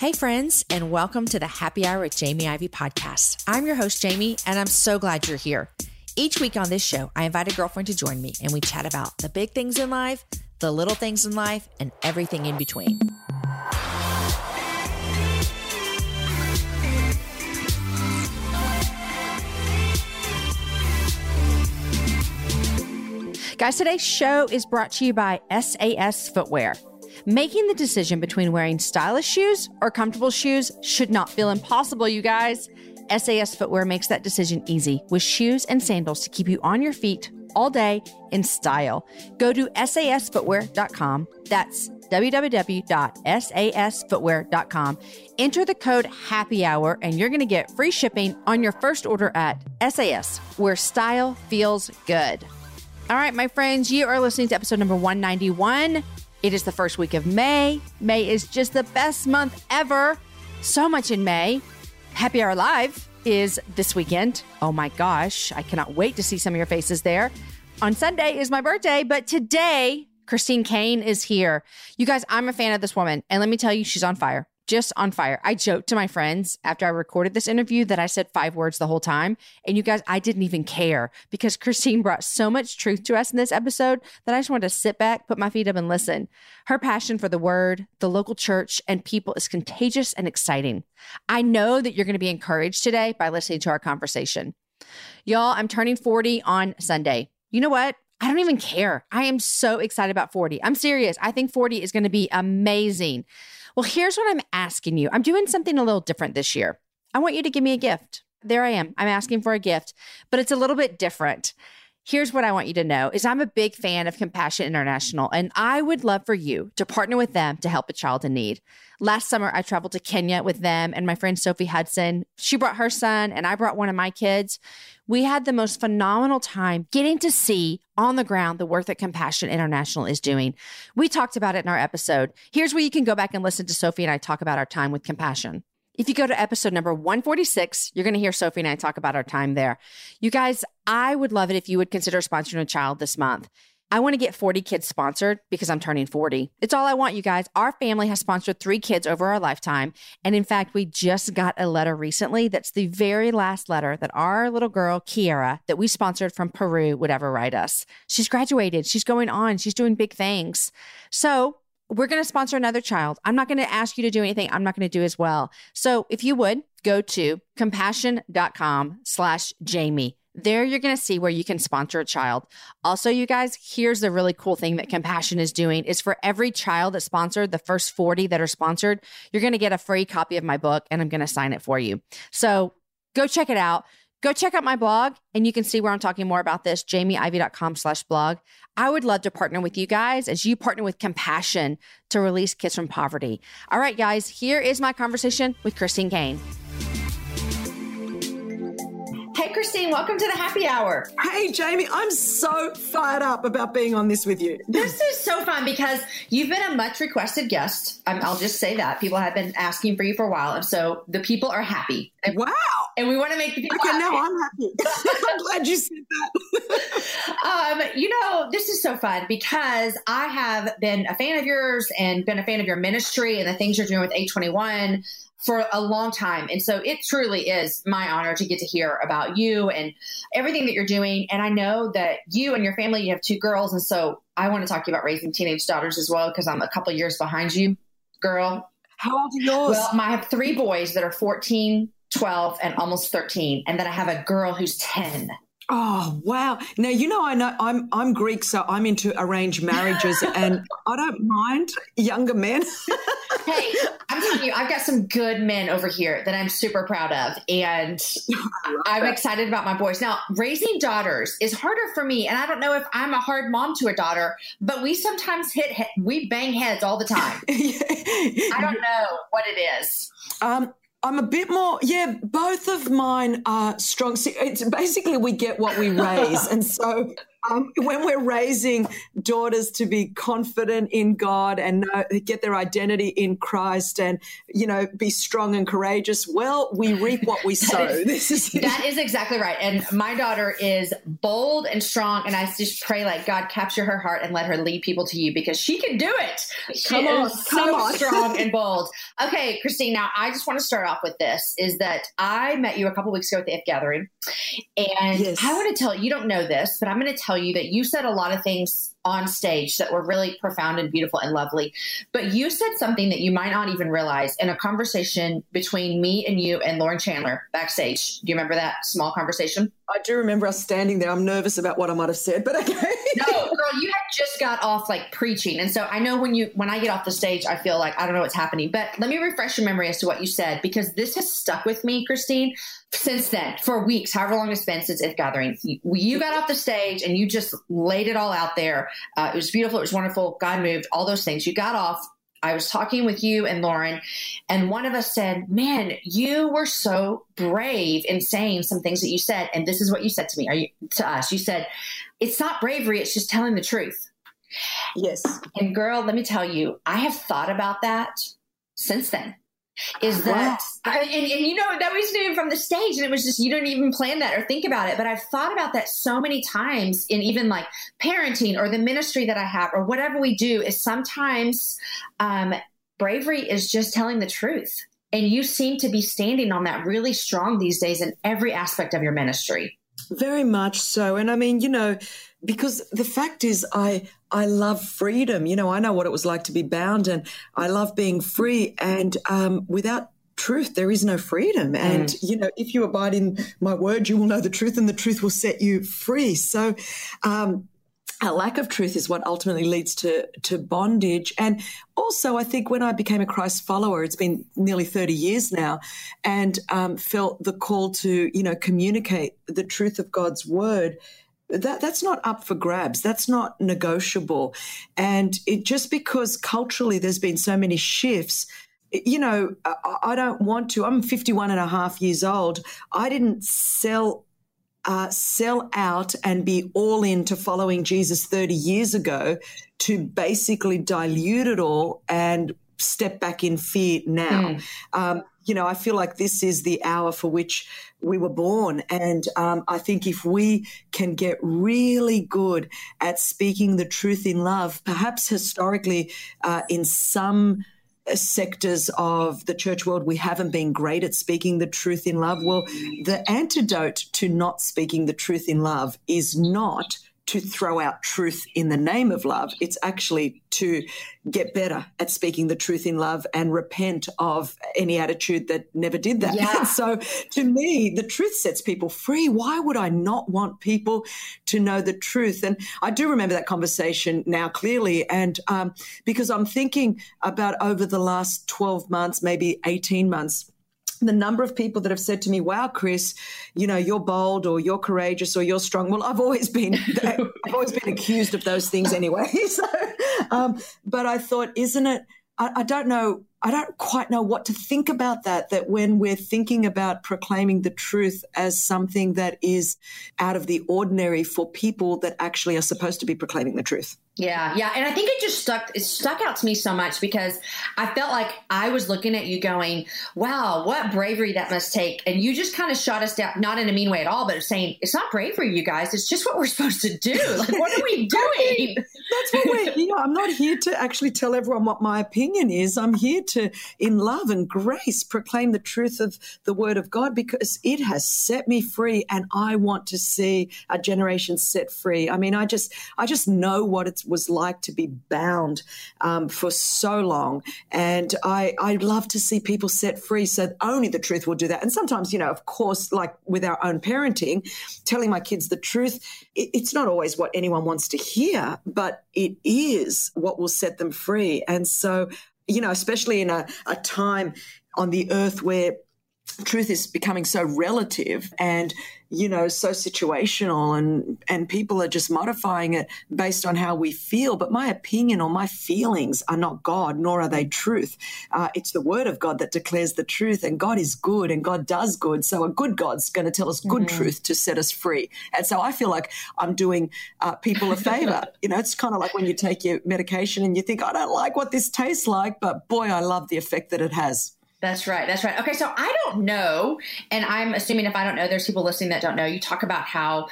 Hey friends, and welcome to the Happy Hour with Jamie Ivey podcast. I'm your host, Jamie, and I'm so glad you're here. Each week on this show, I invite a girlfriend to join me, and we chat about the big things in life, the little things in life, and everything in between. Guys, today's show is brought to you by SAS Footwear. Making the decision between wearing stylish shoes or comfortable shoes should not feel impossible, you guys. SAS Footwear makes that decision easy with shoes and sandals to keep you on your feet all day in style. Go to sasfootwear.com. That's www.sasfootwear.com. Enter the code Happy Hour and you're going to get free shipping on your first order at SAS, where style feels good. All right, my friends, you are listening to episode number 191. It is the first week of May. May is just the best month ever. So much in May. Happy Hour Live is this weekend. Oh my gosh, I cannot wait to see some of your faces there. On Sunday is my birthday, but today, Christine Caine is here. You guys, I'm a fan of this woman, and let me tell you, she's on fire. Just on fire. I joked to my friends after I recorded this interview that I said 5 words the whole time. And you guys, I didn't even care because Christine brought so much truth to us in this episode that I just wanted to sit back, put my feet up and listen. Her passion for the word, the local church, and people is contagious and exciting. I know that you're going to be encouraged today by listening to our conversation. Y'all, I'm turning 40 on Sunday. You know what? I don't even care. I am so excited about 40. I'm serious. I think 40 is going to be amazing. Well, here's what I'm asking you. I'm doing something a little different this year. I want you to give me a gift. There I am. I'm asking for a gift, but it's a little bit different. Here's what I want you to know is I'm a big fan of Compassion International, and I would love for you to partner with them to help a child in need. Last summer, I traveled to Kenya with them and my friend Sophie Hudson. She brought her son and I brought one of my kids. We had the most phenomenal time getting to see on the ground the work that Compassion International is doing. We talked about it in our episode. Here's where you can go back and listen to Sophie and I talk about our time with Compassion. If you go to episode number 146, you're going to hear Sophie and I talk about our time there. You guys, I would love it if you would consider sponsoring a child this month. I want to get 40 kids sponsored because I'm turning 40. It's all I want, you guys. Our family has sponsored 3 kids over our lifetime. And in fact, we just got a letter recently that's the very last letter that our little girl, Kiera, that we sponsored from Peru would ever write us. She's graduated. She's going on. She's doing big things. So we're going to sponsor another child. I'm not going to ask you to do anything I'm not going to do as well. So if you would, go to compassion.com/Jamie. There you're going to see where you can sponsor a child. Also, you guys, here's the really cool thing that Compassion is doing is for every child that's sponsored, the first 40 that are sponsored, you're going to get a free copy of my book and I'm going to sign it for you. So go check it out. Go check out my blog and you can see where I'm talking more about this, jamieivey.com/blog. I would love to partner with you guys as you partner with Compassion to release kids from poverty. All right, guys, here is my conversation with Christine Caine. Hey, Christine, welcome to the Happy Hour. Hey, Jamie, I'm so fired up about being on this with you. This is so fun because you've been a much requested guest. I'll just say that. People have been asking for you for a while, and so the people are happy. And, wow. And we want to make the people happy. Okay, now I'm happy. I'm glad you said that. You know, this is so fun because I have been a fan of yours and been a fan of your ministry and the things you're doing with A21 for a long time. And so it truly is my honor to get to hear about you and everything that you're doing. And I know that you and your family, you have 2 girls. And so I want to talk to you about raising teenage daughters as well, because I'm a couple of years behind you, girl. How old are yours? Well, I have 3 boys that are 14, 12, and almost 13. And then I have a girl who's 10. Oh, wow. Now, you know, I know I'm Greek, so I'm into arranged marriages and I don't mind younger men. Hey, I'm telling you, I've got some good men over here that I'm super proud of, and I'm excited about my boys. Now, raising daughters is harder for me, and I don't know if I'm a hard mom to a daughter, but we sometimes we bang heads all the time. Yeah. I don't know what it is. I'm a bit more, both of mine are strong. It's basically we get what we raise. And so When we're raising daughters to be confident in God and get their identity in Christ and, you know, be strong and courageous, well, we reap what we sow. That is exactly right. And my daughter is bold and strong, and I just pray, like, God, capture her heart and let her lead people to you because she can do it. She is strong and bold. Okay, Christine, now I just want to start off with this, is that I met you a couple weeks ago at the IF Gathering, and I want to tell you, you don't know this, but I'm going to tell you that you said a lot of things on stage that were really profound and beautiful and lovely, but you said something that you might not even realize in a conversation between me and you and Lauren Chandler backstage. Do you remember that small conversation? I do remember us standing there. I'm nervous about what I might have said, but okay. No, girl, you had just got off like preaching. And so I know when I get off the stage, I feel like I don't know what's happening, but let me refresh your memory as to what you said, because this has stuck with me, Christine, since then, for weeks, however long it's been since IF Gathering. You got off the stage and you just laid it all out there. It was beautiful. It was wonderful. God moved, all those things. You got off. I was talking with you and Lauren, and one of us said, man, you were so brave in saying some things that you said. And this is what you said to me, you said, it's not bravery. It's just telling the truth. Yes. And girl, let me tell you, I have thought about that since then. Is that, that was new from the stage, and it was just, you didn't even plan that or think about it. But I've thought about that so many times in even like parenting or the ministry that I have or whatever we do, is sometimes bravery is just telling the truth. And you seem to be standing on that really strong these days in every aspect of your ministry. Very much so. And I mean, you know, because the fact is I love freedom. You know, I know what it was like to be bound, and I love being free. And without truth, there is no freedom. And, you know, if you abide in my word, you will know the truth, and the truth will set you free. So a lack of truth is what ultimately leads to bondage. And also, I think when I became a Christ follower, it's been nearly 30 years now, and felt the call to, you know, communicate the truth of God's word. That's not up for grabs. That's not negotiable. And it just, because culturally there's been so many shifts, you know, I don't want to. I'm 51 and a half years old. I didn't sell out and be all into following Jesus 30 years ago to basically dilute it all and step back in fear now. You know, I feel like this is the hour for which we were born. And I think if we can get really good at speaking the truth in love, perhaps historically in some sectors of the church world, we haven't been great at speaking the truth in love. Well, the antidote to not speaking the truth in love is not to throw out truth in the name of love. It's actually to get better at speaking the truth in love and repent of any attitude that never did that. Yeah. So to me, the truth sets people free. Why would I not want people to know the truth? And I do remember that conversation now clearly. And because I'm thinking about over the last 12 months, maybe 18 months, the number of people that have said to me, wow, Chris, you know, you're bold or you're courageous or you're strong. Well, I've always been accused of those things anyway. So, but I thought, isn't it, I don't quite know what to think about that when we're thinking about proclaiming the truth as something that is out of the ordinary for people that actually are supposed to be proclaiming the truth. Yeah. And I think it just stuck out to me so much, because I felt like I was looking at you going, wow, what bravery that must take. And you just kind of shot us down, not in a mean way at all, but saying, it's not bravery, you guys. It's just what we're supposed to do. Like, what are we doing? That's what I'm not here to actually tell everyone what my opinion is. I'm here to, in love and grace, proclaim the truth of the word of God, because it has set me free, and I want to see a generation set free. I mean, I just know what it's was like to be bound for so long. And I love to see people set free. So only the truth will do that. And sometimes, you know, of course, like with our own parenting, telling my kids the truth, it's not always what anyone wants to hear, but it is what will set them free. And so, you know, especially in a time on the earth where truth is becoming so relative and, you know, so situational, and people are just modifying it based on how we feel. But my opinion or my feelings are not God, nor are they truth. It's the word of God that declares the truth, and God is good and God does good. So a good God's going to tell us good truth to set us free. And so I feel like I'm doing people a favor. You know, it's kind of like when you take your medication and you think, I don't like what this tastes like, but boy, I love the effect that it has. That's right. That's right. Okay. So I don't know, and I'm assuming if I don't know, there's people listening that don't know. You talk about how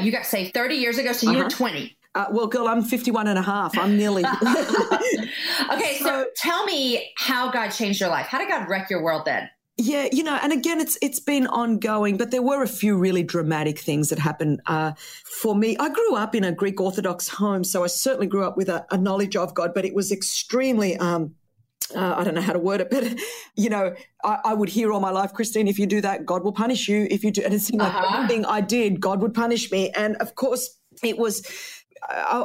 you got saved 30 years ago, so you were 20. Well, girl, I'm 51 and a half. I'm nearly. Okay. So tell me how God changed your life. How did God wreck your world then? Yeah, you know, and again, it's been ongoing, but there were a few really dramatic things that happened for me. I grew up in a Greek Orthodox home, so I certainly grew up with a knowledge of God, but it was extremely I don't know how to word it, but, you know, I would hear all my life, Christine, if you do that, God will punish you. If you do, and it seemed like everything I did, God would punish me. And of course, it was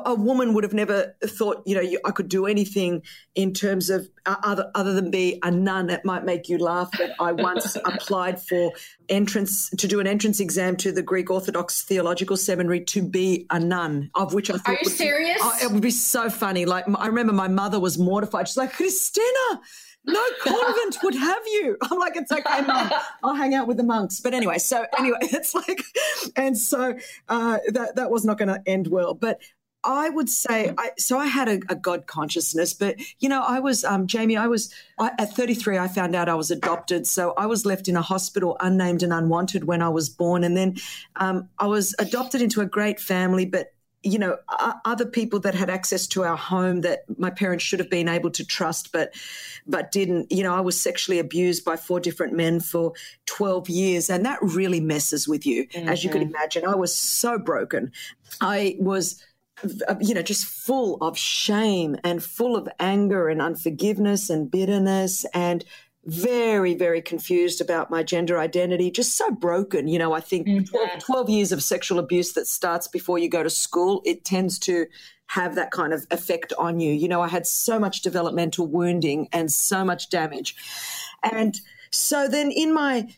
a woman would have never thought, you know, I could do anything in terms of other than be a nun. That might make you laugh, but I once applied for an entrance exam to the Greek Orthodox Theological Seminary to be a nun, of which I thought. Are you serious? It would be so funny. Like, I remember my mother was mortified. She's like, Christina, no convent would have you. I'm like, it's okay, Mum. I'll hang out with the monks. But anyway, it's like, and so that was not going to end well. But I would say, I had a God consciousness, but, you know, I was, Jamie, at 33, I found out I was adopted. So I was left in a hospital unnamed and unwanted when I was born. And then I was adopted into a great family, but, you know, other people that had access to our home that my parents should have been able to trust but didn't. You know, I was sexually abused by 4 different men for 12 years, and that really messes with you, as you could imagine. I was so broken. I was, you know, just full of shame and full of anger and unforgiveness and bitterness and very, very confused about my gender identity, just so broken. You know, I think 12 years of sexual abuse that starts before you go to school, it tends to have that kind of effect on you. You know, I had so much developmental wounding and so much damage. And so then in my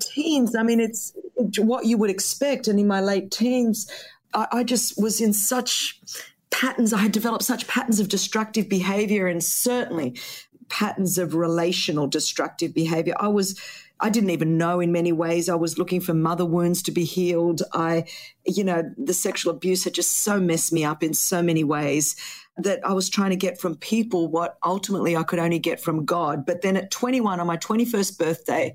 teens, I mean, it's what you would expect. And in my late teens, I just was in such patterns. I had developed such patterns of destructive behavior, and certainly patterns of relational destructive behavior. I didn't even know in many ways. I was looking for mother wounds to be healed. You know, the sexual abuse had just so messed me up in so many ways that I was trying to get from people what ultimately I could only get from God. But then at 21, on my 21st birthday,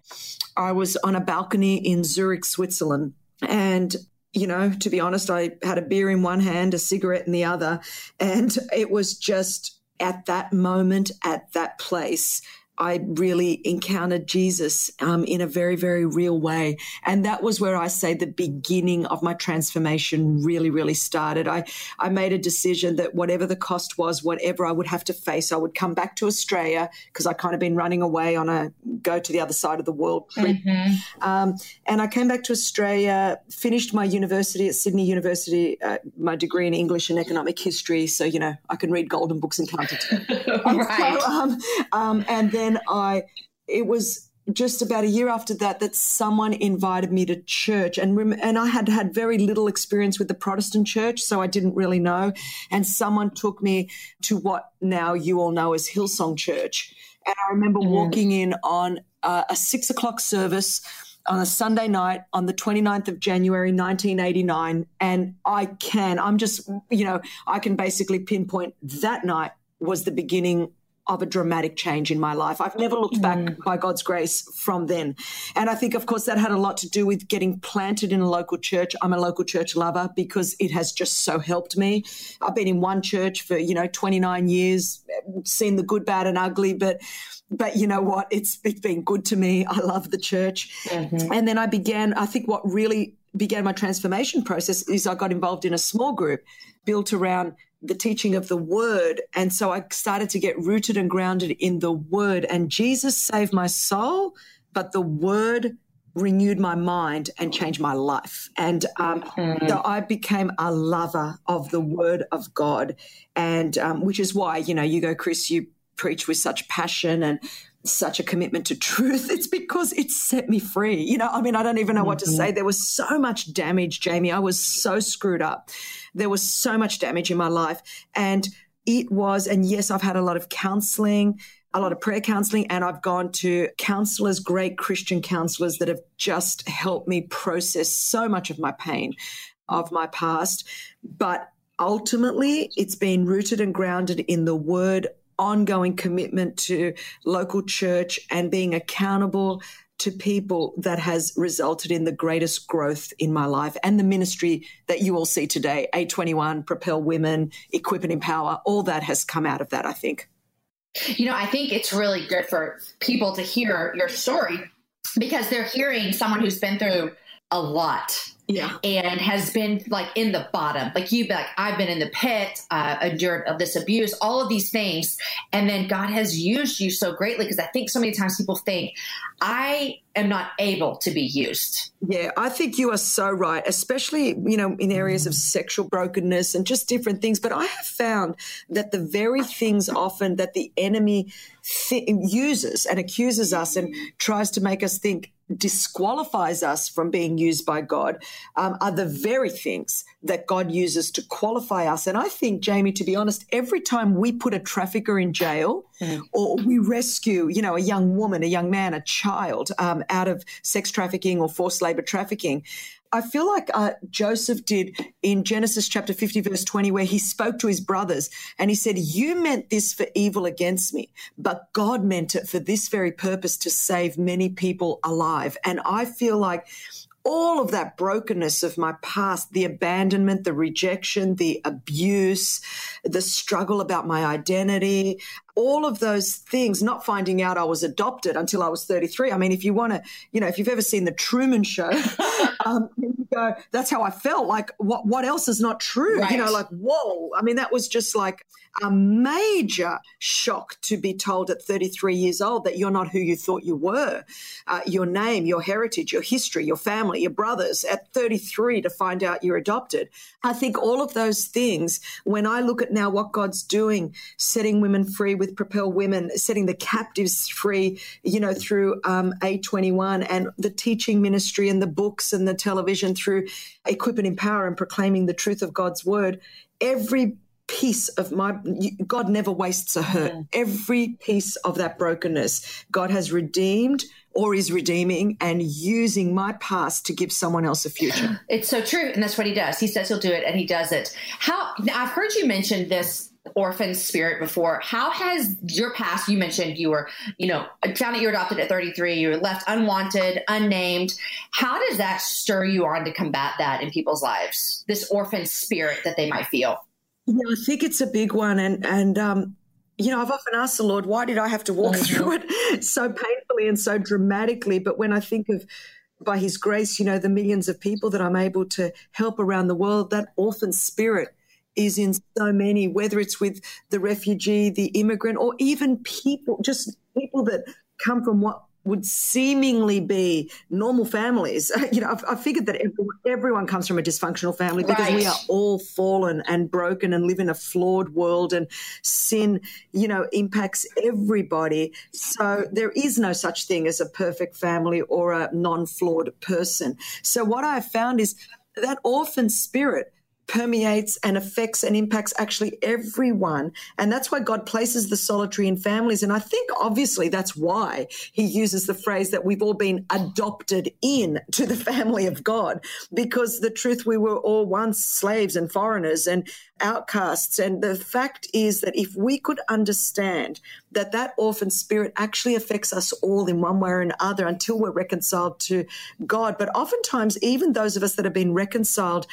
I was on a balcony in Zurich, Switzerland. And, you know, to be honest, I had a beer in one hand, a cigarette in the other. And it was just, at that moment, at that place, I really encountered Jesus in a very, very real way. And that was where I say the beginning of my transformation really, really started. I made a decision that whatever the cost was, whatever I would have to face, I would come back to Australia, because I kind of been running away on a go to the other side of the world trip. And I came back to Australia, finished my university at Sydney University, my degree in English and economic history. So, you know, I can read golden books and count it. Right. So, and then it was just about a year after that someone invited me to church, and I had very little experience with the Protestant church, so I didn't really know. And someone took me to what now you all know as Hillsong Church. And I remember walking in on a 6:00 service on a Sunday night on the 29th of January, 1989. And I can basically pinpoint that night was the beginning of a dramatic change in my life. I've never looked back by God's grace from then. And I think, of course, that had a lot to do with getting planted in a local church. I'm a local church lover because it has just so helped me. I've been in one church for, you know, 29 years, seen the good, bad and ugly, but you know what? It's been good to me. I love the church. And then I think what really began my transformation process is I got involved in a small group built around the teaching of the word. And so I started to get rooted and grounded in the word, and Jesus saved my soul, but the word renewed my mind and changed my life. And so I became a lover of the word of God, and which is why, you know, you go, Chris, you preach with such passion, and such a commitment to truth, it's because it set me free. You know, I mean, I don't even know what to say. There was so much damage, Jamie. I was so screwed up. There was so much damage in my life. And it was, and yes, I've had a lot of counseling, a lot of prayer counseling, and I've gone to counselors, great Christian counselors that have just helped me process so much of my pain, of my past. But ultimately, it's been rooted and grounded in the word, ongoing commitment to local church and being accountable to people that has resulted in the greatest growth in my life and the ministry that you all see today, A21, Propel Women, Equip and Empower, all that has come out of that, I think. You know, I think it's really good for people to hear your story because they're hearing someone who's been through a lot. Yeah. And has been like in the bottom, like you've been like, I've been in the pit, endured of this abuse, all of these things. And then God has used you so greatly. Cause I think so many times people think I am not able to be used. Yeah. I think you are so right, especially, you know, in areas of sexual brokenness and just different things. But I have found that the very things often that the enemy uses and accuses us and tries to make us think, disqualifies us from being used by God are the very things that God uses to qualify us. And I think, Jamie, to be honest, every time we put a trafficker in jail or we rescue, you know, a young woman, a young man, a child out of sex trafficking or forced labor trafficking, I feel like Joseph did in Genesis chapter 50, verse 20, where he spoke to his brothers and he said, you meant this for evil against me, but God meant it for this very purpose to save many people alive. And I feel like all of that brokenness of my past, the abandonment, the rejection, the abuse, the struggle about my identity, all of those things, not finding out I was adopted until I was 33. I mean, if you want to, you know, if you've ever seen The Truman Show, you go, that's how I felt. Like, what else is not true? Right. You know, like, whoa. I mean, that was just like a major shock to be told at 33 years old that you're not who you thought you were, your name, your heritage, your history, your family, your brothers, at 33 to find out you're adopted. I think all of those things, when I look at now what God's doing, setting women free with Propel Women, setting the captives free, you know, through A21 and the teaching ministry and the books and the television through Equip and Empower and proclaiming the truth of God's word, every piece of my, God never wastes a hurt. Yeah. Every piece of that brokenness, God has redeemed or is redeeming and using my past to give someone else a future. It's so true. And that's what he does. He says he'll do it and he does it. How, I've heard you mention this orphan spirit before. How has your past, you mentioned you were, you know, found out you were adopted at 33, you were left unwanted, unnamed. How does that stir you on to combat that in people's lives? This orphan spirit that they might feel? Yeah, you know, I think it's a big one. And you know, I've often asked the Lord, why did I have to walk through it so painfully and so dramatically? But when I think of, by his grace, you know, the millions of people that I'm able to help around the world, that orphan spirit is in so many, whether it's with the refugee, the immigrant, or even people, just people that come from what would seemingly be normal families. You know, I figured that everyone comes from a dysfunctional family because we are all fallen and broken and live in a flawed world, and sin, you know, impacts everybody. So there is no such thing as a perfect family or a non-flawed person. So what I have found is that orphan spirit permeates and affects and impacts actually everyone. And that's why God places the solitary in families. And I think obviously that's why he uses the phrase that we've all been adopted in to the family of God, because the truth, we were all once slaves and foreigners and outcasts. And the fact is that if we could understand that that orphan spirit actually affects us all in one way or another until we're reconciled to God. But oftentimes, even those of us that have been reconciled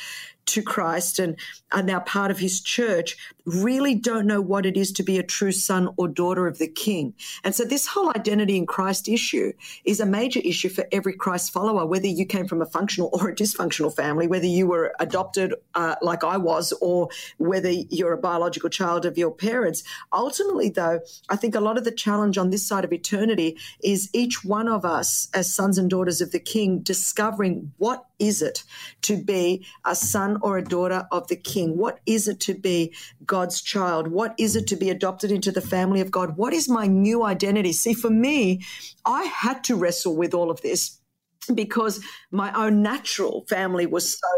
to Christ and are now part of his church really don't know what it is to be a true son or daughter of the King. And so this whole identity in Christ issue is a major issue for every Christ follower, whether you came from a functional or a dysfunctional family, whether you were adopted like I was, or whether you're a biological child of your parents. Ultimately, though, I think think a lot of the challenge on this side of eternity is each one of us as sons and daughters of the King discovering what is it to be a son or a daughter of the King? What is it to be God's child? What is it to be adopted into the family of God? What is my new identity? See, for me, I had to wrestle with all of this because my own natural family was so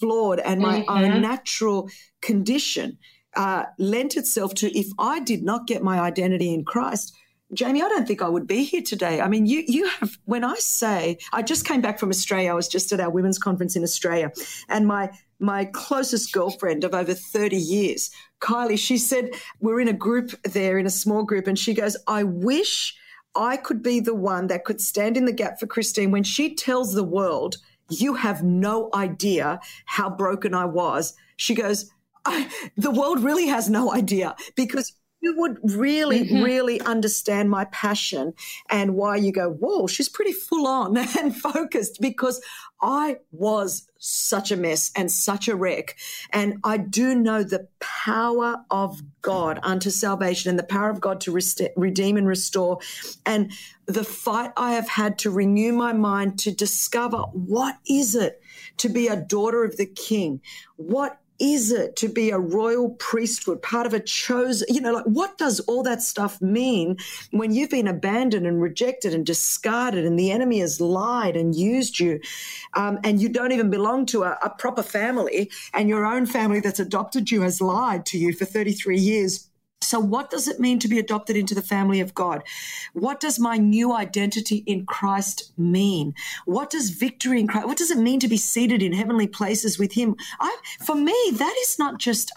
flawed and my own natural condition lent itself to, if I did not get my identity in Christ, Jamie, I don't think I would be here today. I mean, you have, when I say, I just came back from Australia. I was just at our women's conference in Australia, and my closest girlfriend of over 30 years, Kylie, she said, we're in a group there, in a small group, and she goes, I wish I could be the one that could stand in the gap for Christine when she tells the world, you have no idea how broken I was. She goes, the world really has no idea, because you would really, really understand my passion and why you go, whoa, she's pretty full on and focused, because I was such a mess and such a wreck. And I do know the power of God unto salvation and the power of God to redeem and restore. And the fight I have had to renew my mind to discover, what is it to be a daughter of the King? What is it to be a royal priesthood, part of a chosen, like, what does all that stuff mean when you've been abandoned and rejected and discarded and the enemy has lied and used you, and you don't even belong to a proper family, and your own family that's adopted you has lied to you for 33 years. So what does it mean to be adopted into the family of God? What does my new identity in Christ mean? What does victory in Christ, what does it mean to be seated in heavenly places with him? For me, that is not just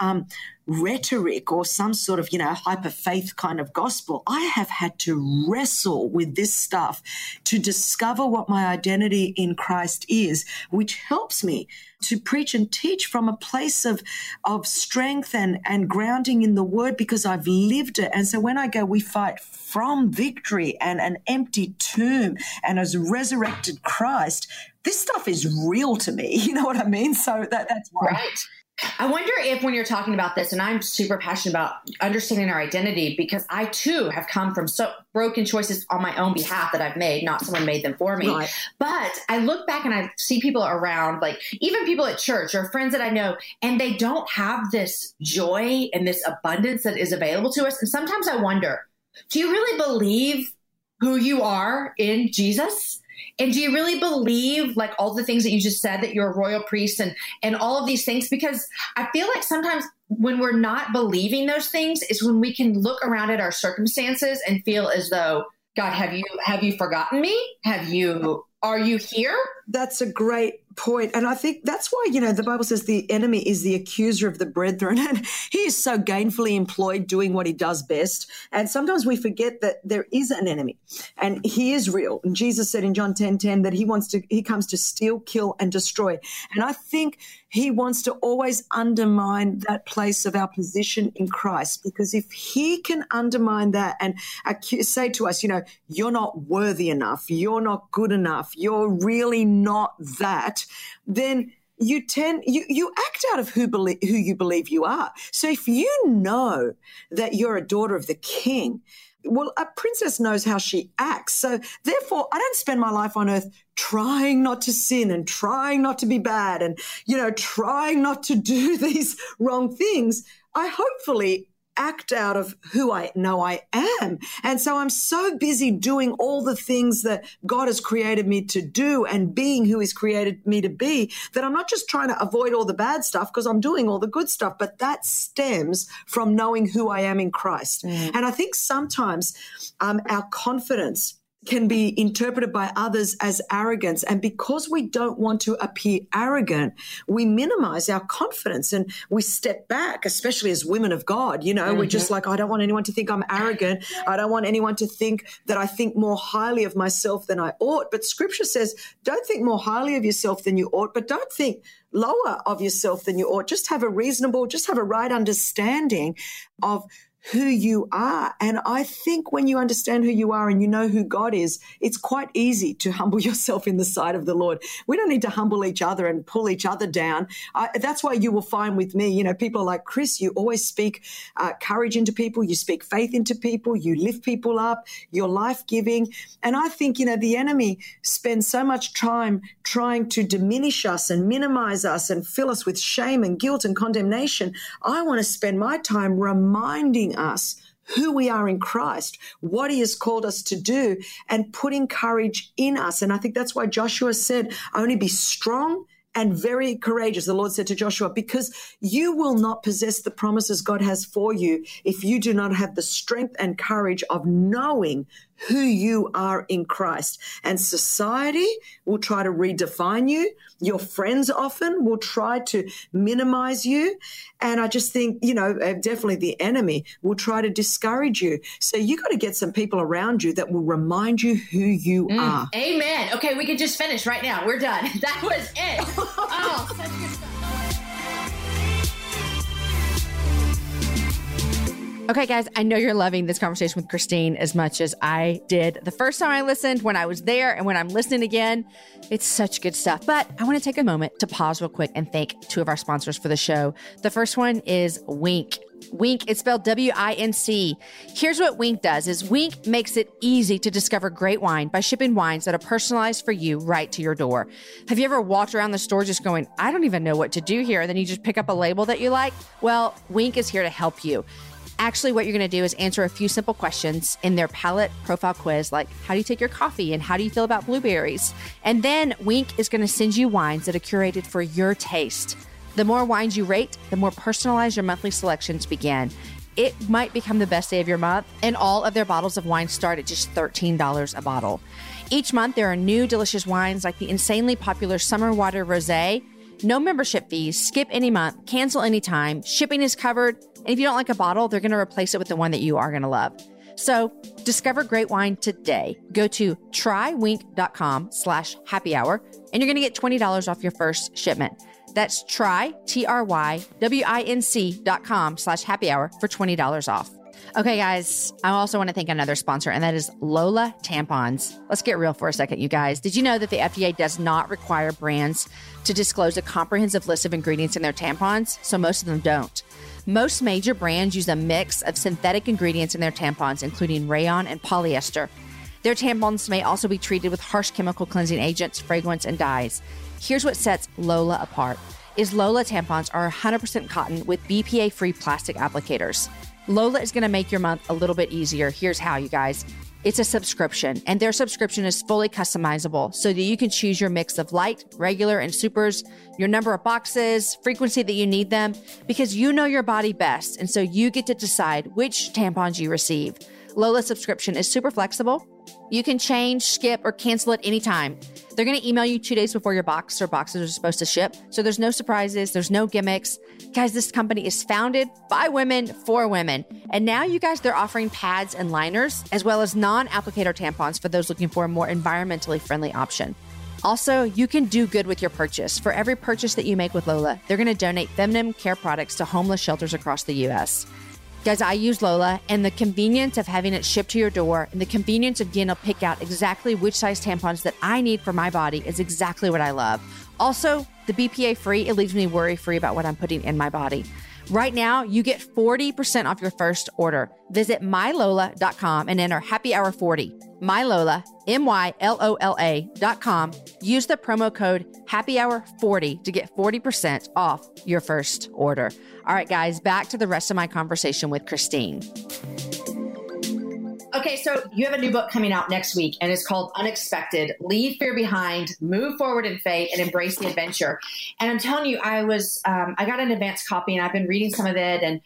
rhetoric or some sort of, hyper faith kind of gospel. I have had to wrestle with this stuff to discover what my identity in Christ is, which helps me to preach and teach from a place of strength and grounding in the word, because I've lived it. And so when I go, we fight from victory and an empty tomb and as resurrected Christ, this stuff is real to me. You know what I mean? So that's right. I wonder if when you're talking about this, and I'm super passionate about understanding our identity, because I too have come from so broken choices on my own behalf that I've made, not someone made them for me. Right. But I look back and I see people around, like even people at church or friends that I know, and they don't have this joy and this abundance that is available to us. And sometimes I wonder, do you really believe who you are in Jesus? And do you really believe, like, all the things that you just said, that you're a royal priest and all of these things? Because I feel like sometimes when we're not believing those things is when we can look around at our circumstances and feel as though, God, have you forgotten me? Are you here? That's a great point. And I think that's why, the Bible says the enemy is the accuser of the brethren, and he is so gainfully employed doing what he does best. And sometimes we forget that there is an enemy and he is real. And Jesus said in John 10:10 that he comes to steal, kill, and destroy. And I think he wants to always undermine that place of our position in Christ, because if he can undermine that and say to us, you're not worthy enough, you're not good enough, you're really not that, then you act out of who you believe you are. So if you know that you're a daughter of the King, well, a princess knows how she acts. So therefore, I don't spend my life on earth trying not to sin and trying not to be bad and, trying not to do these wrong things. I hopefully act out of who I know I am. And so I'm so busy doing all the things that God has created me to do and being who he's created me to be, that I'm not just trying to avoid all the bad stuff, because I'm doing all the good stuff. But that stems from knowing who I am in Christ. Mm. And I think sometimes our confidence can be interpreted by others as arrogance. And because we don't want to appear arrogant, we minimize our confidence and we step back, especially as women of God. We're just like, I don't want anyone to think I'm arrogant. I don't want anyone to think that I think more highly of myself than I ought. But scripture says, don't think more highly of yourself than you ought, but don't think lower of yourself than you ought. Just have a right understanding of who you are. And I think when you understand who you are and you know who God is, it's quite easy to humble yourself in the sight of the Lord. We don't need to humble each other and pull each other down. That's why you will find with me, you know, people are like, Chris, you always speak courage into people. You speak faith into people. You lift people up. You're life-giving. And I think, you know, the enemy spends so much time trying to diminish us and minimize us and fill us with shame and guilt and condemnation. I want to spend my time reminding us who we are in Christ, what he has called us to do, and putting courage in us. And I think that's why Joshua said, only be strong and very courageous, the Lord said to Joshua, because you will not possess the promises God has for you if you do not have the strength and courage of knowing who you are in Christ. And society will try to redefine you. Your friends often will try to minimize you. And I just think, you know, definitely the enemy will try to discourage you. So you got to get some people around you that will remind you who you are. Amen. Okay, we could just finish right now. We're done. That was it. Oh, such good stuff. Okay, guys, I know you're loving this conversation with Christine as much as I did the first time I listened, when I was there, and when I'm listening again. It's such good stuff. But I want to take a moment to pause real quick and thank two of our sponsors for the show. The first one is Wink. Wink is spelled W-I-N-C. Here's what Wink does is Wink makes it easy to discover great wine by shipping wines that are personalized for you right to your door. Have you ever walked around the store just going, I don't even know what to do here, and then you just pick up a label that you like? Well, Wink is here to help you. Actually, what you're going to do is answer a few simple questions in their palate profile quiz, like how do you take your coffee and how do you feel about blueberries? And then Wink is going to send you wines that are curated for your taste. The more wines you rate, the more personalized your monthly selections begin. It might become the best day of your month, and all of their bottles of wine start at just $13 a bottle. Each month, there are new delicious wines like the insanely popular Summer Water Rosé. No membership fees, skip any month, cancel any time, shipping is covered. And if you don't like a bottle, they're going to replace it with the one that you are going to love. So discover great wine today. Go to trywink.com/happy hour, and you're going to get $20 off your first shipment. That's try, trywinc.com/happy hour for $20 off. Okay, guys, I also want to thank another sponsor, and that is Lola Tampons. Let's get real for a second, you guys. Did you know that the FDA does not require brands to disclose a comprehensive list of ingredients in their tampons? So most of them don't. Most major brands use a mix of synthetic ingredients in their tampons, including rayon and polyester. Their tampons may also be treated with harsh chemical cleansing agents, fragrance, and dyes. Here's what sets Lola apart, is Lola Tampons are 100% cotton with BPA-free plastic applicators. Lola is going to make your month a little bit easier. Here's how, you guys. It's a subscription, and their subscription is fully customizable so that you can choose your mix of light, regular, and supers, your number of boxes, frequency that you need them, because you know your body best, and so you get to decide which tampons you receive. Lola's subscription is super flexible. You can change, skip, or cancel at any time. They're going to email you 2 days before your box or boxes are supposed to ship. So there's no surprises. There's no gimmicks. Guys, this company is founded by women for women. And now, you guys, they're offering pads and liners as well as non-applicator tampons for those looking for a more environmentally friendly option. Also, you can do good with your purchase. For every purchase that you make with Lola, they're going to donate feminine care products to homeless shelters across the U.S. Guys, I use Lola, and the convenience of having it shipped to your door and the convenience of being able to pick out exactly which size tampons that I need for my body is exactly what I love. Also, the BPA-free, it leaves me worry-free about what I'm putting in my body. Right now, you get 40% off your first order. Visit MyLola.com and enter Happy Hour 40. MyLola, MyLola.com. Use the promo code Happy Hour 40 to get 40% off your first order. All right, guys, back to the rest of my conversation with Christine. Okay, so you have a new book coming out next week, and it's called Unexpected, Leave Fear Behind, Move Forward in Faith, and Embrace the Adventure. And I'm telling you, I got an advanced copy, and I've been reading some of it. And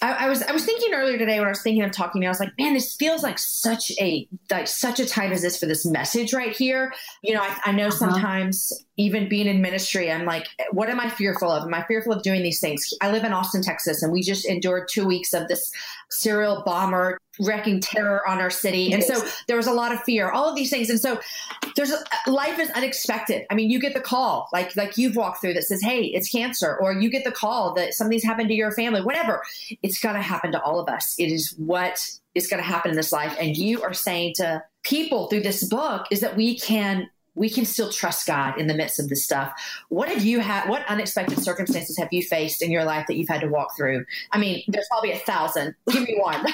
I was thinking earlier today when I was thinking of talking to you, I was like, man, this feels like such a time as this for this message right here. You know, I know sometimes even being in ministry, I'm like, what am I fearful of? Am I fearful of doing these things? I live in Austin, Texas, and we just endured 2 weeks of this serial bomber wrecking terror on our city. And so there was a lot of fear, all of these things. And so there's life is unexpected. I mean, you get the call, like you've walked through that says, hey, it's cancer, or you get the call that something's happened to your family, whatever. It's going to happen to all of us. It is what is going to happen in this life. And you are saying to people through this book is that we can still trust God in the midst of this stuff. What have you had? What unexpected circumstances have you faced in your life that you've had to walk through? I mean, there's probably 1,000. Give me one.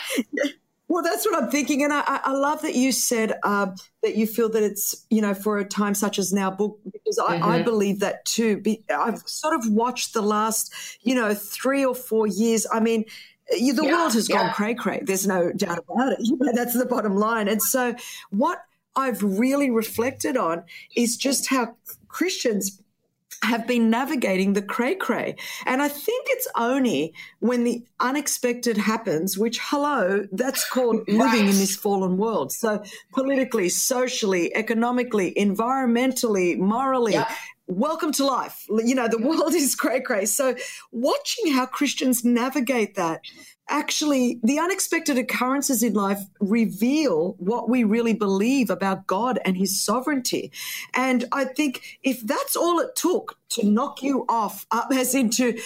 Well, that's what I'm thinking. And I love that you said that you feel that it's, you know, for a time such as now book, because I believe that too. I've sort of watched the last, 3 or 4 years. I mean, the world has gone cray-cray. There's no doubt about it. That's the bottom line. And so what I've really reflected on is just how Christians have been navigating the cray-cray. And I think it's only when the unexpected happens, which, hello, that's called living in this fallen world. So politically, socially, economically, environmentally, morally, welcome to life. The world is cray-cray. So watching how Christians navigate that, actually, the unexpected occurrences in life reveal what we really believe about God and his sovereignty. And I think if that's all it took to knock you off, as in to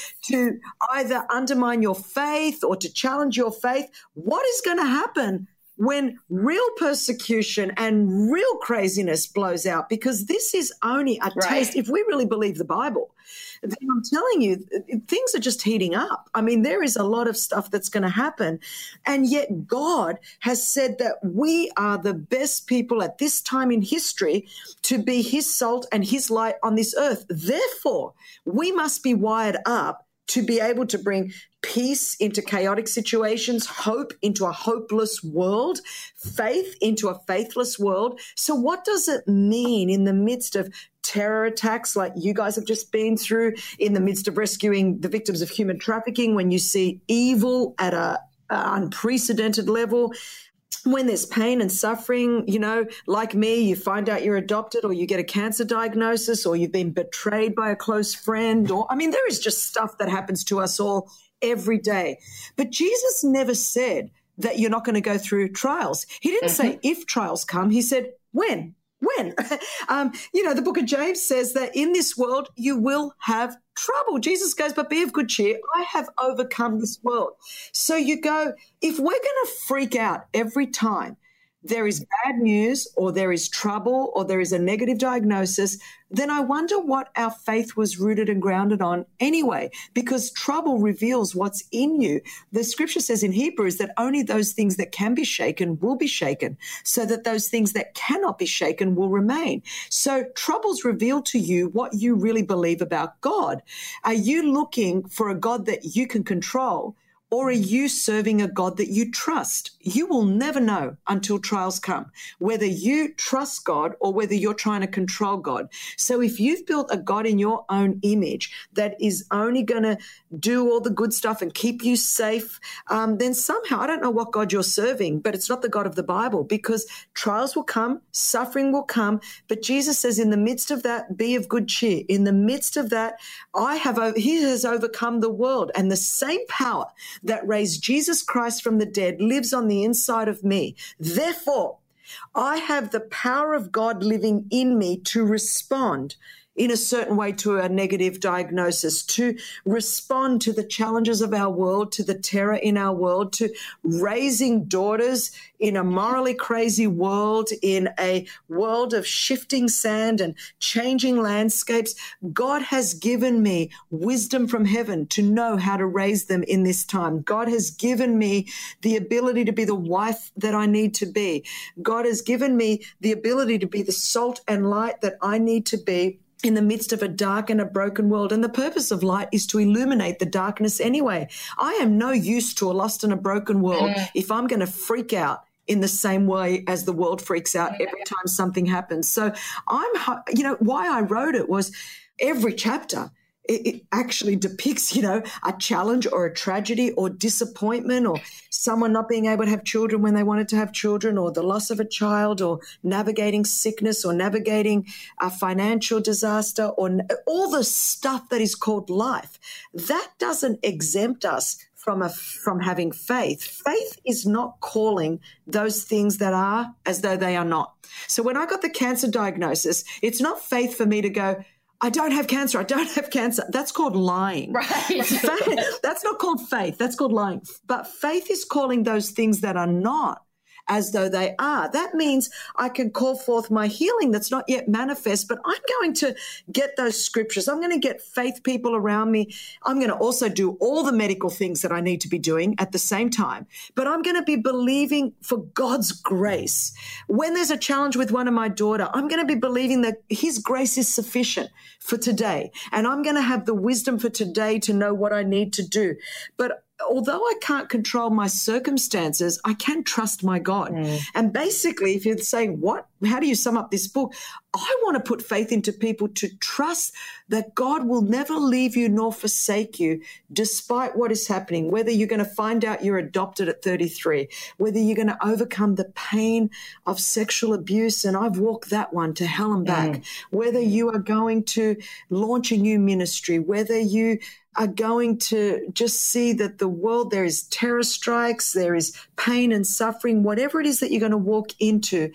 either undermine your faith or to challenge your faith, what is going to happen when real persecution and real craziness blows out? Because this is only a taste. If we really believe the Bible, then I'm telling you, things are just heating up. I mean, there is a lot of stuff that's going to happen. And yet God has said that we are the best people at this time in history to be his salt and his light on this earth. Therefore, we must be wired up to be able to bring peace into chaotic situations, hope into a hopeless world, faith into a faithless world. So what does it mean in the midst of terror attacks like you guys have just been through, in the midst of rescuing the victims of human trafficking, when you see evil at an unprecedented level, when there's pain and suffering, like me, you find out you're adopted or you get a cancer diagnosis or you've been betrayed by a close friend, or there is just stuff that happens to us all every day. But Jesus never said that you're not going to go through trials. He didn't say if trials come. He said when. The book of James says that in this world you will have trouble. Jesus goes, but be of good cheer. I have overcome this world. So you go, if we're going to freak out every time there is bad news or there is trouble or there is a negative diagnosis, then I wonder what our faith was rooted and grounded on anyway, because trouble reveals what's in you. The scripture says in Hebrews that only those things that can be shaken will be shaken, so that those things that cannot be shaken will remain. So troubles reveal to you what you really believe about God. Are you looking for a God that you can control? Or are you serving a God that you trust? You will never know until trials come, whether you trust God or whether you're trying to control God. So if you've built a God in your own image that is only going to do all the good stuff and keep you safe, then somehow, I don't know what God you're serving, but it's not the God of the Bible, because trials will come, suffering will come. But Jesus says in the midst of that, be of good cheer. In the midst of that, he has overcome the world, and the same power that raised Jesus Christ from the dead lives on the inside of me. Therefore, I have the power of God living in me to respond in a certain way to a negative diagnosis, to respond to the challenges of our world, to the terror in our world, to raising daughters in a morally crazy world, in a world of shifting sand and changing landscapes. God has given me wisdom from heaven to know how to raise them in this time. God has given me the ability to be the wife that I need to be. God has given me the ability to be the salt and light that I need to be in the midst of a dark and a broken world. And the purpose of light is to illuminate the darkness anyway. I am no use to a lost and a broken world if I'm going to freak out in the same way as the world freaks out every time something happens. So why I wrote it was every chapter, it actually depicts, a challenge or a tragedy or disappointment or someone not being able to have children when they wanted to have children, or the loss of a child, or navigating sickness, or navigating a financial disaster, or all the stuff that is called life. That doesn't exempt us from having faith. Faith is not calling those things that are as though they are not. So when I got the cancer diagnosis, it's not faith for me to go, I don't have cancer, I don't have cancer. That's called lying. Right. Faith, that's not called faith, that's called lying. But faith is calling those things that are not as though they are. That means I can call forth my healing that's not yet manifest, but I'm going to get those scriptures. I'm going to get faith people around me. I'm going to also do all the medical things that I need to be doing at the same time, but I'm going to be believing for God's grace. When there's a challenge with one of my daughter, I'm going to be believing that his grace is sufficient for today, and I'm going to have the wisdom for today to know what I need to do. But although I can't control my circumstances, I can trust my God. Mm. And basically, if you're saying, what, how do you sum up this book? I want to put faith into people to trust that God will never leave you nor forsake you despite what is happening, whether you're going to find out you're adopted at 33, whether you're going to overcome the pain of sexual abuse, and I've walked that one to hell and back, whether you are going to launch a new ministry, whether you are going to just see that the world, there is terror strikes, there is pain and suffering, whatever it is that you're going to walk into.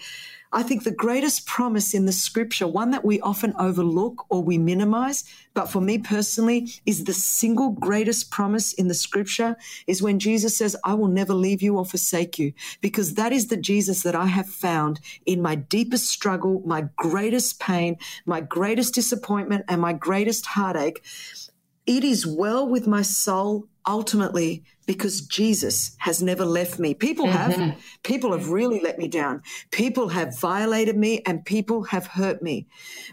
I think the greatest promise in the scripture, one that we often overlook or we minimize, but for me personally is the single greatest promise in the scripture, is when Jesus says, I will never leave you or forsake you, because that is the Jesus that I have found in my deepest struggle, my greatest pain, my greatest disappointment, and my greatest heartache. It is well with my soul ultimately because Jesus has never left me. People have. Mm-hmm. People have really let me down. People have violated me and people have hurt me.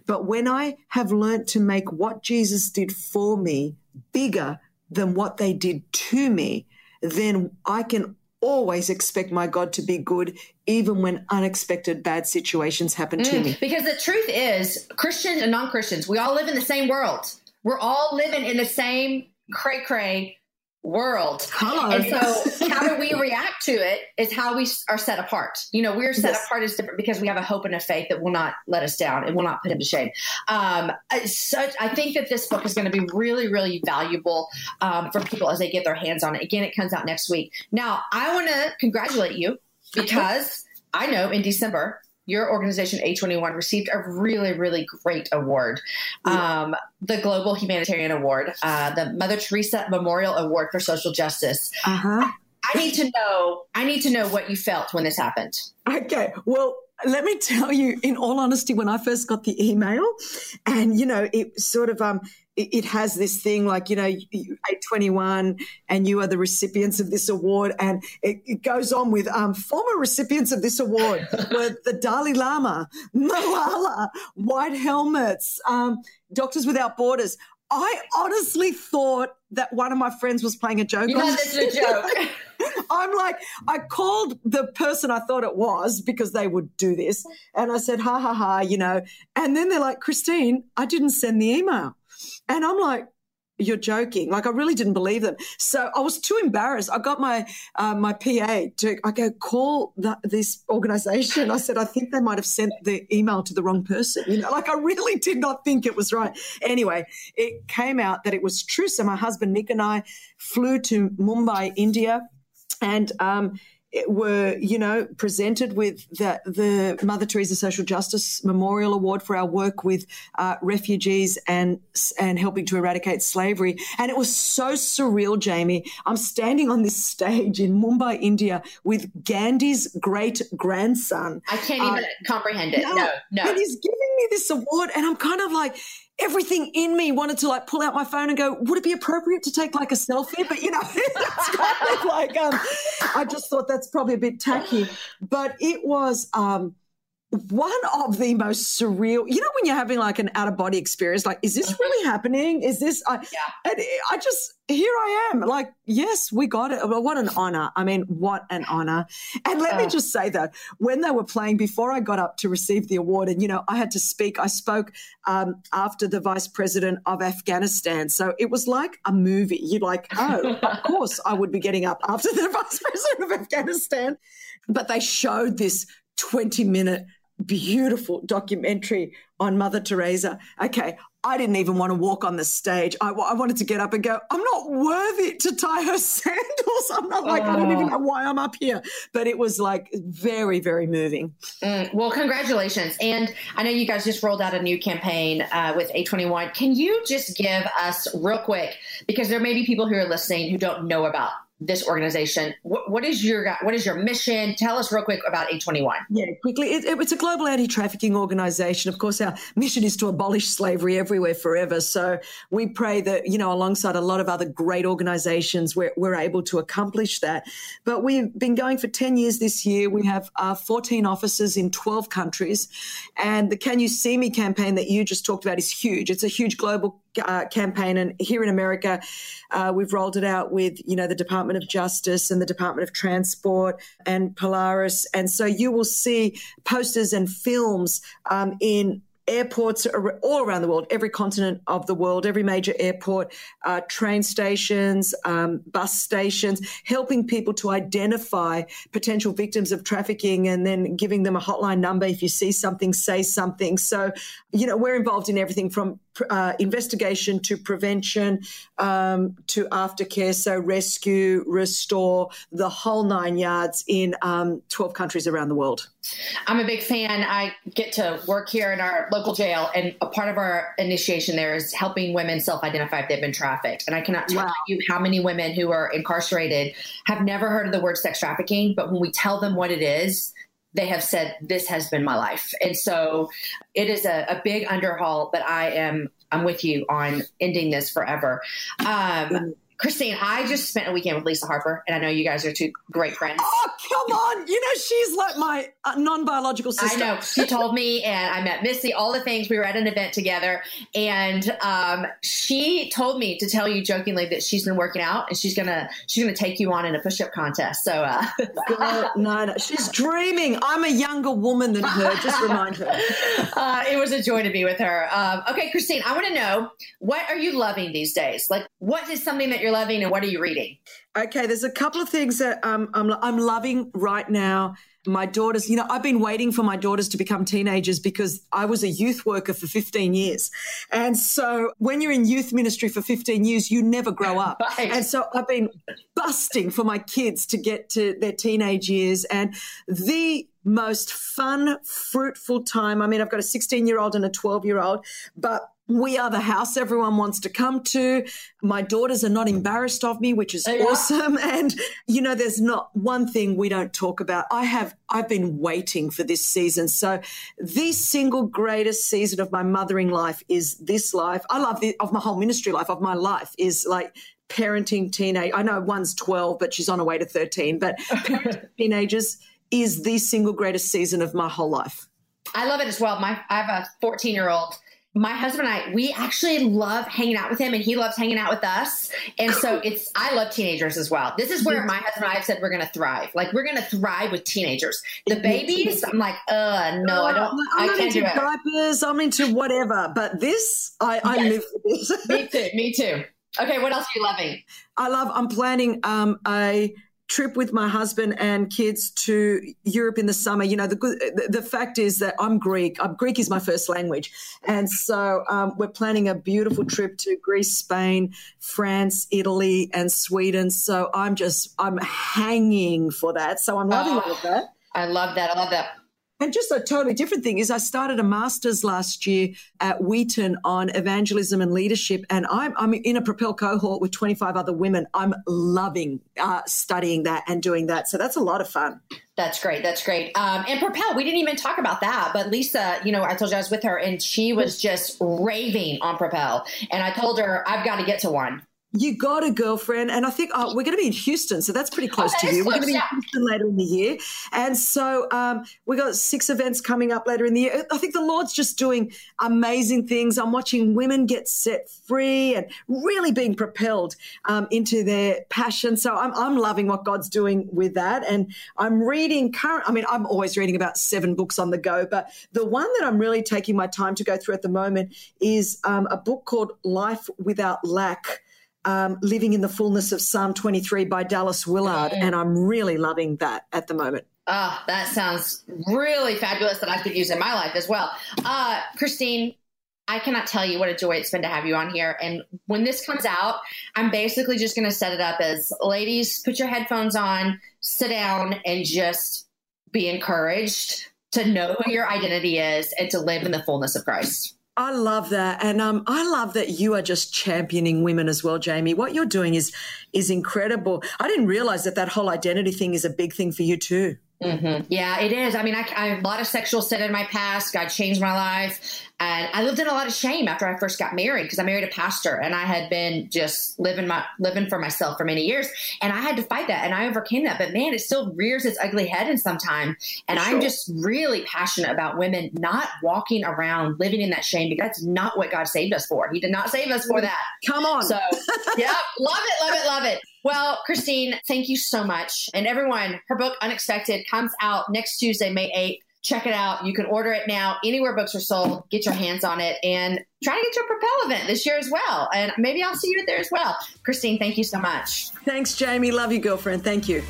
But when I have learned to make what Jesus did for me bigger than what they did to me, then I can always expect my God to be good, even when unexpected bad situations happen to me. Because the truth is, Christians and non-Christians, we all live in the same world. We're all living in the same cray-cray world. Hello. And so how do we react to it is how we are set apart. You know, we're set apart as different because we have a hope and a faith that will not let us down and will not put him to shame. I think that this book is going to be really, really valuable for people as they get their hands on it. Again, it comes out next week. Now, I want to congratulate you because I know in December – your organization, A21, received a really, really great award, the Global Humanitarian Award, the Mother Teresa Memorial Award for Social Justice. I need to know what you felt when this happened. Okay, well, let me tell you, in all honesty, when I first got the email, and, you know, it sort of it has this thing like, you know, A21 and you are the recipients of this award. And it goes on with former recipients of this award were the Dalai Lama, Malala, White Helmets, Doctors Without Borders. I honestly thought that one of my friends was playing a joke. You know, that's a joke. I'm like, I called the person I thought it was because they would do this. And I said, ha, ha, ha, you know. And then they're like, Christine, I didn't send the email. And I'm like, you're joking. Like, I really didn't believe them. So I was too embarrassed. I got my my PA to, I go, call this organization. I said, I think they might have sent the email to the wrong person. You know, like, I really did not think it was right. Anyway, it came out that it was true. So my husband Nick and I flew to Mumbai, India, and were, you know, presented with the Mother Teresa Social Justice Memorial Award for our work with refugees and helping to eradicate slavery. And it was so surreal, Jamie. I'm standing on this stage in Mumbai, India, with Gandhi's great-grandson. I can't even comprehend it. No. And he's giving me this award, and I'm kind of like, everything in me wanted to, like, pull out my phone and go, would it be appropriate to take, like, a selfie? But, you know, it's kind of like, I just thought that's probably a bit tacky. But it was one of the most surreal, you know, when you're having like an out of body experience, like, is this really happening? Is this, I just, here I am, like, yes, we got it. Well, what an honor. I mean, what an honor. And let me just say that when they were playing, before I got up to receive the award, and, you know, I had to speak, I spoke after the Vice President of Afghanistan. So it was like a movie. You're like, oh, of course I would be getting up after the Vice President of Afghanistan. But they showed this 20-minute beautiful documentary on Mother Teresa. Okay, I didn't even want to walk on the stage. I wanted to get up and go, I'm not worthy to tie her sandals. I'm not like, I don't even know why I'm up here. But it was like very, very moving. Well, congratulations. And I know you guys just rolled out a new campaign with A21. Can you just give us real quick, because there may be people who are listening who don't know about this organization. What is your mission? Tell us real quick about A21. Yeah, quickly. It's a global anti-trafficking organization. Of course, our mission is to abolish slavery everywhere forever. So we pray that, you know, alongside a lot of other great organizations, we're able to accomplish that. But we've been going for 10 years this year. We have 14 offices in 12 countries. And the Can You See Me campaign that you just talked about is huge. It's a huge global campaign, and here in America we've rolled it out with, you know, the Department of Justice and the Department of Transport and Polaris, and so you will see posters and films in airports all around the world, every continent of the world, every major airport, train stations, bus stations, helping people to identify potential victims of trafficking and then giving them a hotline number. If you see something, say something. So, you know, we're involved in everything from investigation to prevention to aftercare, so rescue, restore, the whole nine yards in 12 countries around the world. I'm a big fan. I get to work here in our local jail, and a part of our initiation there is helping women self-identify if they've been trafficked. And I cannot tell you how many women who are incarcerated have never heard of the word sex trafficking, but when we tell them what it is, they have said, this has been my life. And so it is a big underhaul, but I'm with you on ending this forever. Christine, I just spent a weekend with Lisa Harper, and I know you guys are two great friends. Oh, come on. You know, she's like my non-biological sister. I know. She told me, and I met Missy, all the things. We were at an event together, and she told me to tell you jokingly that she's been working out, and she's gonna take you on in a push-up contest. So, no, she's dreaming. I'm a younger woman than her. Just remind her. It was a joy to be with her. Okay, Christine, I want to know, what are you loving these days? Like, what is something that you're loving, and what are you reading? Okay, there's a couple of things that I'm loving right now. My daughters, you know, I've been waiting for my daughters to become teenagers because I was a youth worker for 15 years. And so when you're in youth ministry for 15 years, you never grow up. Right. And so I've been busting for my kids to get to their teenage years. And the most fun, fruitful time, I mean, I've got a 16-year-old and a 12-year-old, but we are the house everyone wants to come to. My daughters are not embarrassed of me, which is awesome. And, you know, there's not one thing we don't talk about. I've been waiting for this season. So the single greatest season of my mothering life is this life. I love of my whole ministry life, of my life, is like parenting teenage. I know one's 12, but she's on her way to 13. But parenting teenagers is the single greatest season of my whole life. I love it as well. I have a 14-year-old. My husband and I, we actually love hanging out with him, and he loves hanging out with us. And so I love teenagers as well. This is where my husband and I have said we're going to thrive. Like, we're going to thrive with teenagers. The babies, I'm like, no, I don't. I'm into diapers. I'm into whatever. But this, I live for this. Me too. Okay, what else are you loving? I'm planning a trip with my husband and kids to Europe in the summer. You know, the fact is that I'm Greek. Greek is my first language. And so we're planning a beautiful trip to Greece, Spain, France, Italy, and Sweden. So I'm hanging for that. So I'm loving all of that. I love that. And just a totally different thing is I started a master's last year at Wheaton on evangelism and leadership, and I'm in a Propel cohort with 25 other women. I'm loving studying that and doing that. So that's a lot of fun. That's great. And Propel, we didn't even talk about that, but Lisa, you know, I told you I was with her, and she was just raving on Propel. And I told her, I've got to get to one. You got a girlfriend, and I think we're going to be in Houston, so that's pretty close to you. We're going to be in Houston later in the year. And so we got 6 events coming up later in the year. I think the Lord's just doing amazing things. I'm watching women get set free and really being propelled into their passion. So I'm loving what God's doing with that. And I'm reading I'm always reading about 7 books on the go, but the one that I'm really taking my time to go through at the moment is a book called Life Without Lack, Living in the Fullness of Psalm 23 by Dallas Willard, and I'm really loving that at the moment. Oh, that sounds really fabulous that I could use in my life as well. Christine, I cannot tell you what a joy it's been to have you on here. And when this comes out, I'm basically just going to set it up as, ladies, put your headphones on, sit down, and just be encouraged to know who your identity is and to live in the fullness of Christ. I love that. And I love that you are just championing women as well, Jamie. What you're doing is incredible. I didn't realize that whole identity thing is a big thing for you too. Mm-hmm. Yeah, it is. I mean, I have a lot of sexual sin in my past. God changed my life. And I lived in a lot of shame after I first got married because I married a pastor and I had been just living for myself for many years. And I had to fight that and I overcame that. But man, it still rears its ugly head in some time. And I'm just really passionate about women not walking around living in that shame because that's not what God saved us for. He did not save us for that. Come on. So yeah, love it, love it, love it. Well, Christine, thank you so much. And everyone, her book, Unexpected, comes out next Tuesday, May 8th. Check it out. You can order it now. Anywhere books are sold, get your hands on it and try to get to a Propel event this year as well. And maybe I'll see you there as well. Christine, thank you so much. Thanks, Jamie. Love you, girlfriend. Thank you.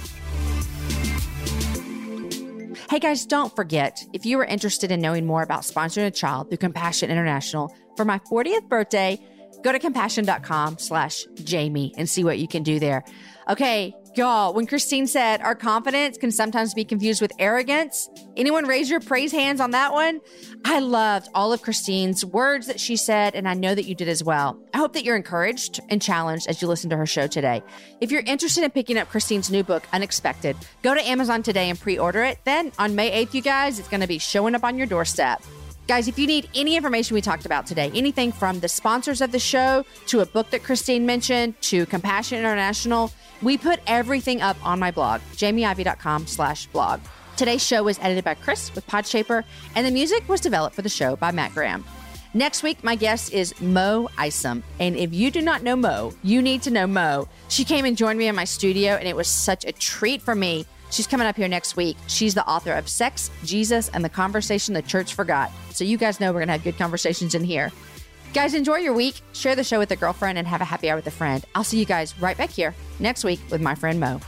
Hey guys, don't forget, if you are interested in knowing more about sponsoring a child through Compassion International, for my 40th birthday, go to compassion.com/Jamie and see what you can do there. Okay, y'all, when Christine said our confidence can sometimes be confused with arrogance, anyone raise your praise hands on that one? I loved all of Christine's words that she said, and I know that you did as well. I hope that you're encouraged and challenged as you listen to her show today. If you're interested in picking up Christine's new book, Unexpected, go to Amazon today and pre-order it. Then on May 8th, you guys, it's going to be showing up on your doorstep. Guys, if you need any information we talked about today, anything from the sponsors of the show to a book that Christine mentioned to Compassion International, we put everything up on my blog, jamieivey.com/blog. Today's show was edited by Chris with Podshaper, and the music was developed for the show by Matt Graham. Next week, my guest is Mo Isom. And if you do not know Mo, you need to know Mo. She came and joined me in my studio, and it was such a treat for me. She's coming up here next week. She's the author of Sex, Jesus, and the Conversation the Church Forgot. So you guys know we're going to have good conversations in here. Guys, enjoy your week. Share the show with a girlfriend and have a happy hour with a friend. I'll see you guys right back here next week with my friend Mo.